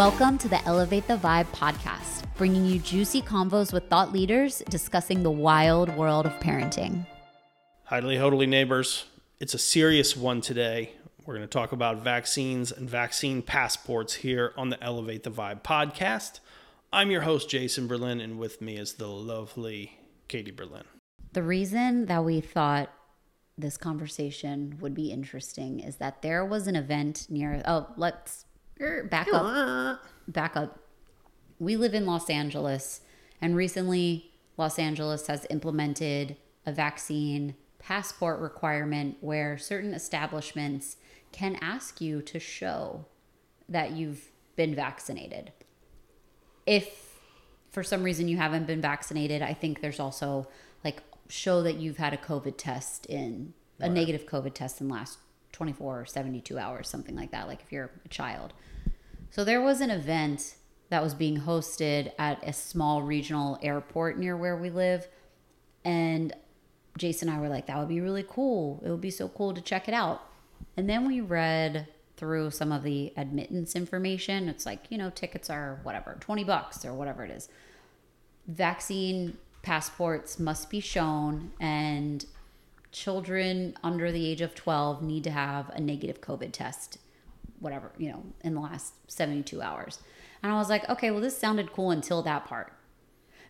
Welcome to the Elevate the Vibe podcast, bringing you juicy convos with thought leaders discussing the wild world of parenting. Hidely hodily neighbors, it's a serious one today. We're going to talk about vaccines and vaccine passports here on the Elevate the Vibe podcast. I'm your host, Jason Berlin, and with me is the lovely Katie Berlin. The reason that we thought this conversation would be interesting is that there was an event near... Back up. We live in Los Angeles, and recently Los Angeles has implemented a vaccine passport requirement where certain establishments can ask you to show that you've been vaccinated. If for some reason you haven't been vaccinated, I think there's also like show that you've had a COVID test in a negative COVID test in last 24 or 72 hours, something like that, like if you're a child. So there was an event that was being hosted at a small regional airport near where we live. And Jason and I were like, that would be really cool. It would be so cool to check it out. And then we read through some of the admittance information. It's like, you know, tickets are whatever, $20 or whatever it is. Vaccine passports must be shown, and children under the age of 12 need to have a negative COVID test, whatever, you know, in the last 72 hours. And I was like, okay, well, this sounded cool until that part.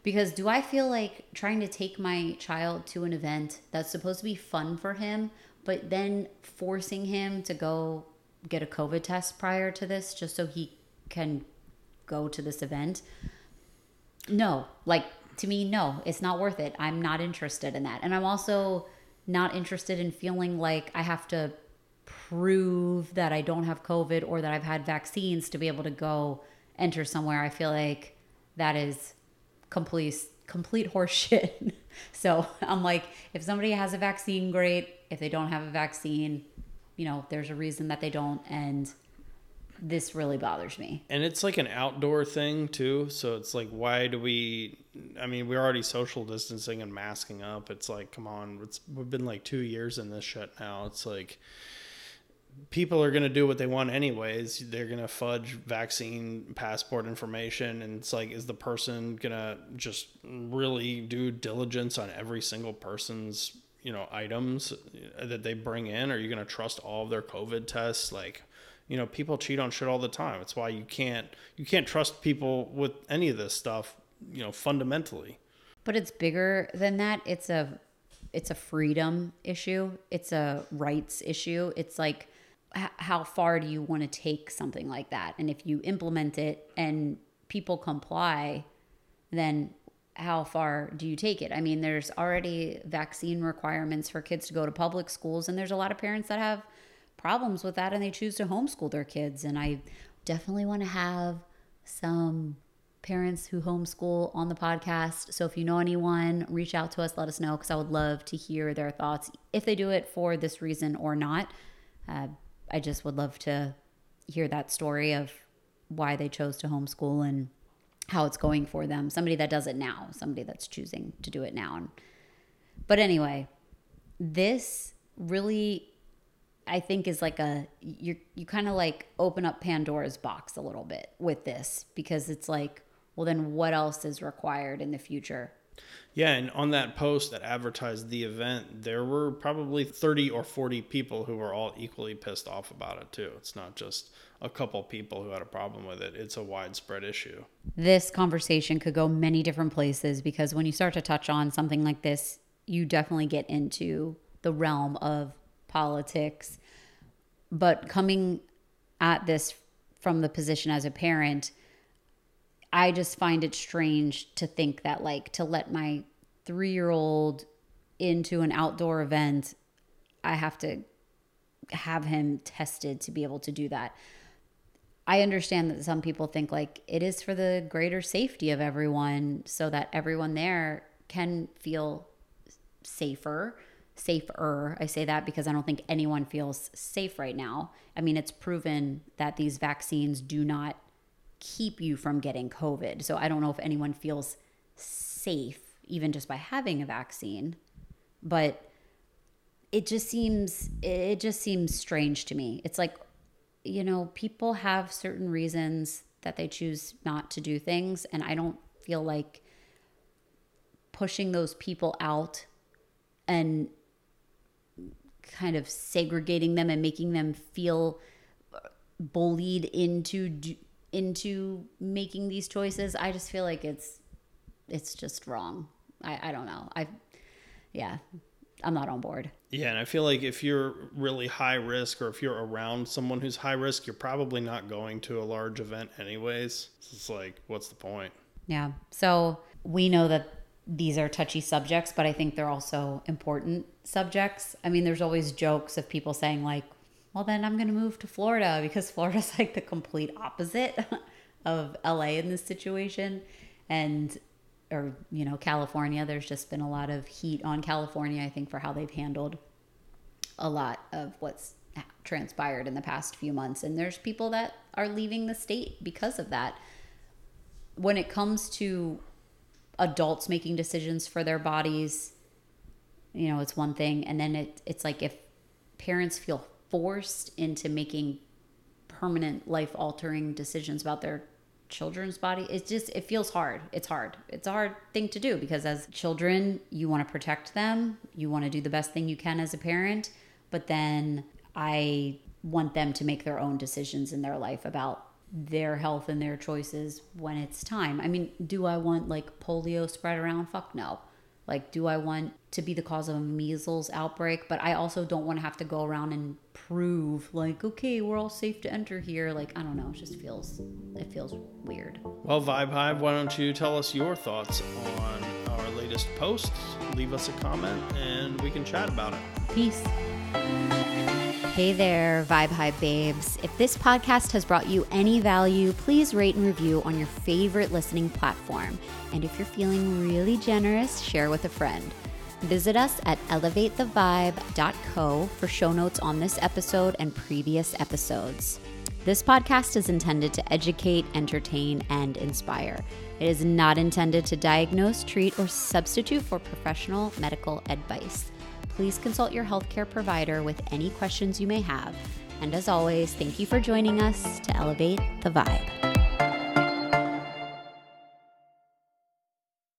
Because do I feel like trying to take my child to an event that's supposed to be fun for him, but then forcing him to go get a COVID test prior to this just so he can go to this event? No, like to me, no, it's not worth it. I'm not interested in that. And I'm also not interested in feeling like I have to prove that I don't have COVID or that I've had vaccines to be able to go enter somewhere. I feel like that is complete horseshit. So I'm like, if somebody has a vaccine, great. If they don't have a vaccine, you know, there's a reason that they don't. And this really bothers me. And it's like an outdoor thing too. So it's like, why do we, I mean, we're already social distancing and masking up. It's like, come on, we've been like 2 years in this shit now. It's like people are going to do what they want anyways. They're going to fudge vaccine passport information. And it's like, is the person going to just really do diligence on every single person's, you know, items that they bring in? Are you going to trust all of their COVID tests? Like, you know, people cheat on shit all the time. It's why you can't trust people with any of this stuff, you know, fundamentally. But it's bigger than that. It's a freedom issue. It's a rights issue. It's like, how far do you want to take something like that? And if you implement it and people comply, then how far do you take it? I mean, there's already vaccine requirements for kids to go to public schools. And there's a lot of parents that have problems with that, and they choose to homeschool their kids. And I definitely want to have some parents who homeschool on the podcast. So if you know anyone, reach out to us, let us know, because I would love to hear their thoughts if they do it for this reason or not. I just would love to hear that story of why they chose to homeschool and how it's going for them. Somebody that does it now, somebody that's choosing to do it now. But anyway, this really, I think, is like you kind of like open up Pandora's box a little bit with this, because it's like, well, then what else is required in the future? Yeah. And on that post that advertised the event, there were probably 30 or 40 people who were all equally pissed off about it too. It's not just a couple people who had a problem with it. It's a widespread issue. This conversation could go many different places, because when you start to touch on something like this, you definitely get into the realm of politics. But coming at this from the position as a parent, I just find it strange to think that, like, to let my 3-year-old into an outdoor event, I have to have him tested to be able to do that. I understand that some people think like it is for the greater safety of everyone, so that everyone there can feel safer. I say that because I don't think anyone feels safe right now. I mean, it's proven that these vaccines do not keep you from getting COVID. So I don't know if anyone feels safe even just by having a vaccine, but it just seems strange to me. It's like, you know, people have certain reasons that they choose not to do things. And I don't feel like pushing those people out and kind of segregating them and making them feel bullied into making these choices. I just feel like it's just wrong. I don't know. I'm not on board. Yeah, and I feel like if you're really high risk or if you're around someone who's high risk, you're probably not going to a large event anyways. It's like, what's the point? Yeah. So we know that these are touchy subjects, but I think they're also important subjects. I mean, there's always jokes of people saying like, well, then I'm going to move to Florida because Florida's like the complete opposite of LA in this situation. Or, you know, California, there's just been a lot of heat on California, I think, for how they've handled a lot of what's transpired in the past few months. And there's people that are leaving the state because of that. When it comes to adults making decisions for their bodies, you know, it's one thing. And then it's like if parents feel forced into making permanent life-altering decisions about their children's body, it feels hard. It's a hard thing to do because as children, you want to protect them. You want to do the best thing you can as a parent, but then I want them to make their own decisions in their life about their health and their choices when it's time. I mean, do I want like polio spread around? Fuck no. Like, do I want to be the cause of a measles outbreak? But I also don't want to have to go around and prove like, okay, we're all safe to enter here. Like, I don't know. It just feels weird. Well, VibeHive, why don't you tell us your thoughts on our latest posts? Leave us a comment and we can chat about it. Peace. Hey there, VibeHive babes. If this podcast has brought you any value, please rate and review on your favorite listening platform. And if you're feeling really generous, share with a friend. Visit us at elevatethevibe.co for show notes on this episode and previous episodes. This podcast is intended to educate, entertain, and inspire. It is not intended to diagnose, treat, or substitute for professional medical advice. Please consult your healthcare provider with any questions you may have. And as always, thank you for joining us to Elevate the Vibe.